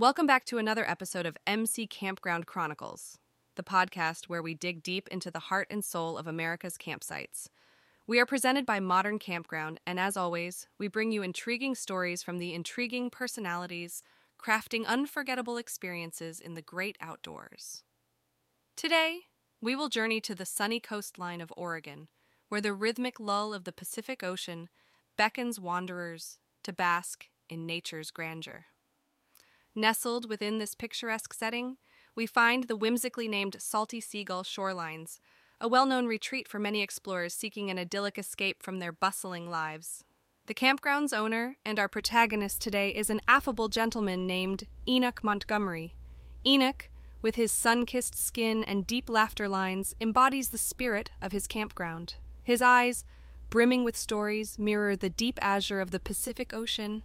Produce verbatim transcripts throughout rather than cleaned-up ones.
Welcome back to another episode of M C Campground Chronicles, the podcast where we dig deep into the heart and soul of America's campsites. We are presented by Modern Campground, and as always, we bring you intriguing stories from the intriguing personalities crafting unforgettable experiences in the great outdoors. Today, we will journey to the sunny coastline of Oregon, where the rhythmic lull of the Pacific Ocean beckons wanderers to bask in nature's grandeur. Nestled within this picturesque setting, we find the whimsically named Salty Seagull Shorelines, a well-known retreat for many explorers seeking an idyllic escape from their bustling lives. The campground's owner and our protagonist today is an affable gentleman named Enoch Montgomery. Enoch, with his sun-kissed skin and deep laughter lines, embodies the spirit of his campground. His eyes, brimming with stories, mirror the deep azure of the Pacific Ocean.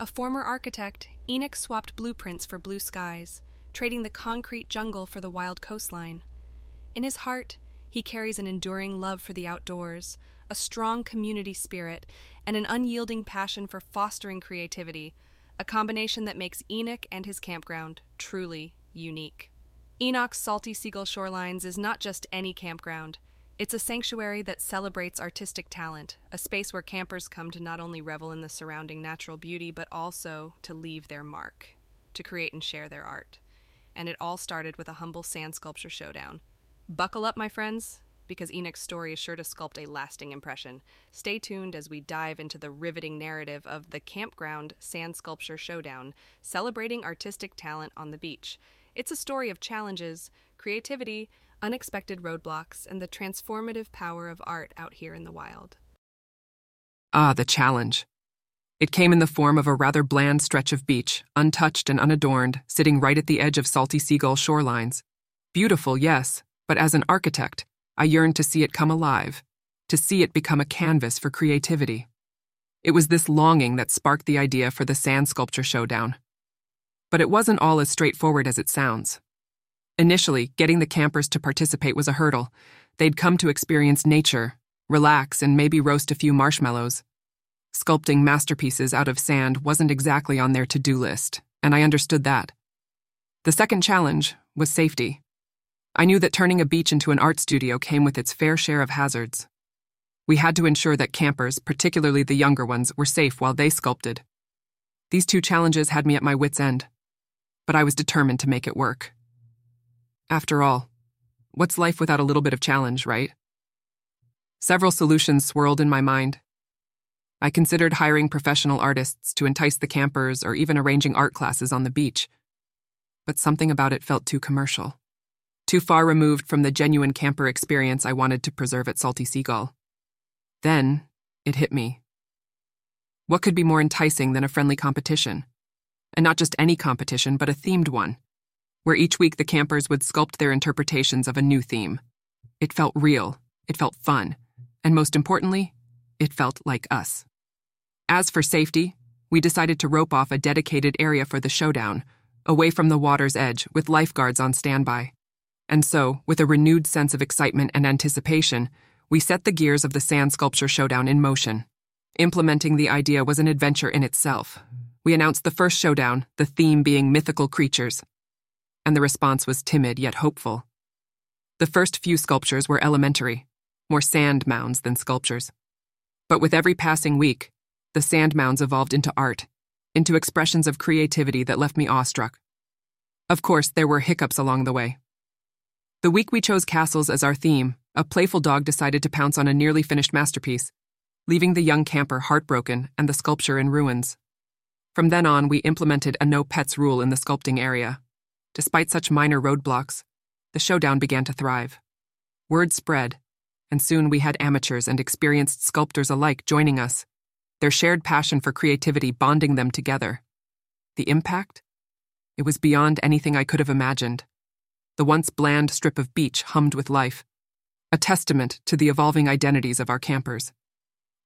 A former architect, Enoch swapped blueprints for blue skies, trading the concrete jungle for the wild coastline. In his heart, he carries an enduring love for the outdoors, a strong community spirit, and an unyielding passion for fostering creativity, a combination that makes Enoch and his campground truly unique. Enoch's Salty Seagull Shorelines is not just any campground. It's a sanctuary that celebrates artistic talent, a space where campers come to not only revel in the surrounding natural beauty, but also to leave their mark, to create and share their art. And it all started with a humble sand sculpture showdown. Buckle up, my friends, because Enoch's story is sure to sculpt a lasting impression. Stay tuned as we dive into the riveting narrative of the Campground Sand Sculpture Showdown, celebrating artistic talent on the beach. It's a story of challenges, creativity, unexpected roadblocks, and the transformative power of art out here in the wild. Ah, the challenge. It came in the form of a rather bland stretch of beach, untouched and unadorned, sitting right at the edge of Salty Seagull Shorelines. Beautiful, yes, but as an architect, I yearned to see it come alive, to see it become a canvas for creativity. It was this longing that sparked the idea for the Sand Sculpture Showdown. But it wasn't all as straightforward as it sounds. Initially, getting the campers to participate was a hurdle. They'd come to experience nature, relax, and maybe roast a few marshmallows. Sculpting masterpieces out of sand wasn't exactly on their to-do list, and I understood that. The second challenge was safety. I knew that turning a beach into an art studio came with its fair share of hazards. We had to ensure that campers, particularly the younger ones, were safe while they sculpted. These two challenges had me at my wits' end, but I was determined to make it work. After all, what's life without a little bit of challenge, right? Several solutions swirled in my mind. I considered hiring professional artists to entice the campers or even arranging art classes on the beach. But something about it felt too commercial, too far removed from the genuine camper experience I wanted to preserve at Salty Seagull. Then, it hit me. What could be more enticing than a friendly competition? And not just any competition, but a themed one, where each week the campers would sculpt their interpretations of a new theme. It felt real, it felt fun, and most importantly, it felt like us. As for safety, we decided to rope off a dedicated area for the showdown, away from the water's edge, with lifeguards on standby. And so, with a renewed sense of excitement and anticipation, we set the gears of the Sand Sculpture Showdown in motion. Implementing the idea was an adventure in itself. We announced the first showdown, the theme being mythical creatures, and the response was timid yet hopeful. The first few sculptures were elementary, more sand mounds than sculptures. But with every passing week, the sand mounds evolved into art, into expressions of creativity that left me awestruck. Of course, there were hiccups along the way. The week we chose castles as our theme, a playful dog decided to pounce on a nearly finished masterpiece, leaving the young camper heartbroken and the sculpture in ruins. From then on, we implemented a no pets rule in the sculpting area. Despite such minor roadblocks, the showdown began to thrive. Word spread, and soon we had amateurs and experienced sculptors alike joining us, their shared passion for creativity bonding them together. The impact? It was beyond anything I could have imagined. The once bland strip of beach hummed with life, a testament to the evolving identities of our campers.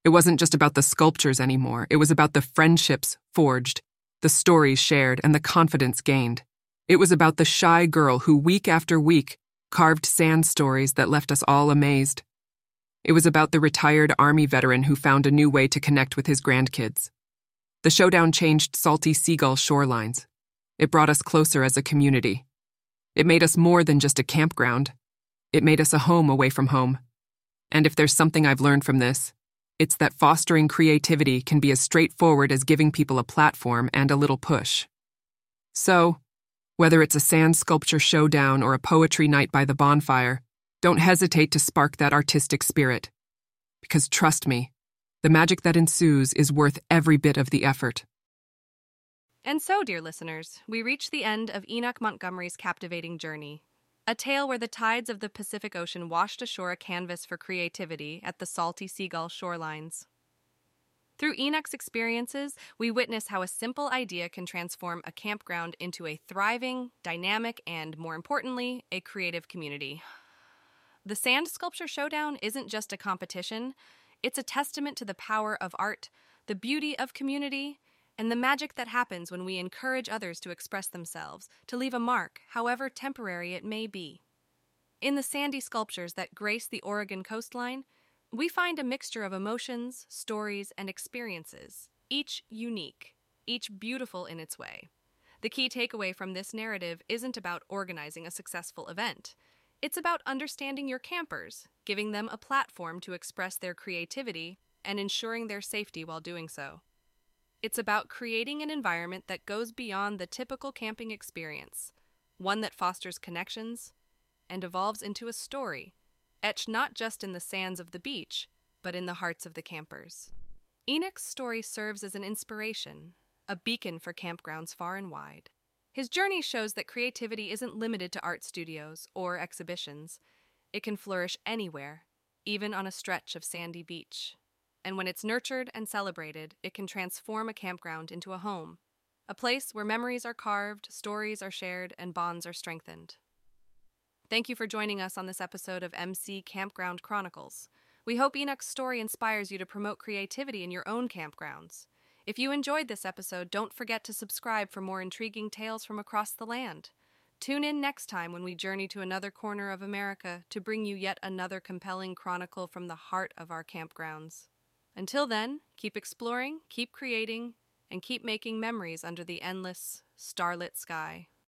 It wasn't just about the sculptures anymore, it was about the friendships forged, the stories shared, and the confidence gained. It was about the shy girl who week after week carved sand stories that left us all amazed. It was about the retired Army veteran who found a new way to connect with his grandkids. The showdown changed Salty Seagull Shorelines. It brought us closer as a community. It made us more than just a campground. It made us a home away from home. And if there's something I've learned from this, it's that fostering creativity can be as straightforward as giving people a platform and a little push. So, whether it's a sand sculpture showdown or a poetry night by the bonfire, don't hesitate to spark that artistic spirit. Because trust me, the magic that ensues is worth every bit of the effort. And so, dear listeners, we reach the end of Enoch Montgomery's captivating journey, a tale where the tides of the Pacific Ocean washed ashore a canvas for creativity at the Salty Seagull shorelines. Through Enoch's experiences, we witness how a simple idea can transform a campground into a thriving, dynamic, and, more importantly, a creative community. The Sand Sculpture Showdown isn't just a competition. It's a testament to the power of art, the beauty of community, and the magic that happens when we encourage others to express themselves, to leave a mark, however temporary it may be. In the sandy sculptures that grace the Oregon coastline, we find a mixture of emotions, stories, and experiences, each unique, each beautiful in its way. The key takeaway from this narrative isn't about organizing a successful event. It's about understanding your campers, giving them a platform to express their creativity, and ensuring their safety while doing so. It's about creating an environment that goes beyond the typical camping experience, one that fosters connections and evolves into a story, etched not just in the sands of the beach, but in the hearts of the campers. Enoch's story serves as an inspiration, a beacon for campgrounds far and wide. His journey shows that creativity isn't limited to art studios or exhibitions. It can flourish anywhere, even on a stretch of sandy beach. And when it's nurtured and celebrated, it can transform a campground into a home, a place where memories are carved, stories are shared, and bonds are strengthened. Thank you for joining us on this episode of M C Campground Chronicles. We hope Enoch's story inspires you to promote creativity in your own campgrounds. If you enjoyed this episode, don't forget to subscribe for more intriguing tales from across the land. Tune in next time when we journey to another corner of America to bring you yet another compelling chronicle from the heart of our campgrounds. Until then, keep exploring, keep creating, and keep making memories under the endless, starlit sky.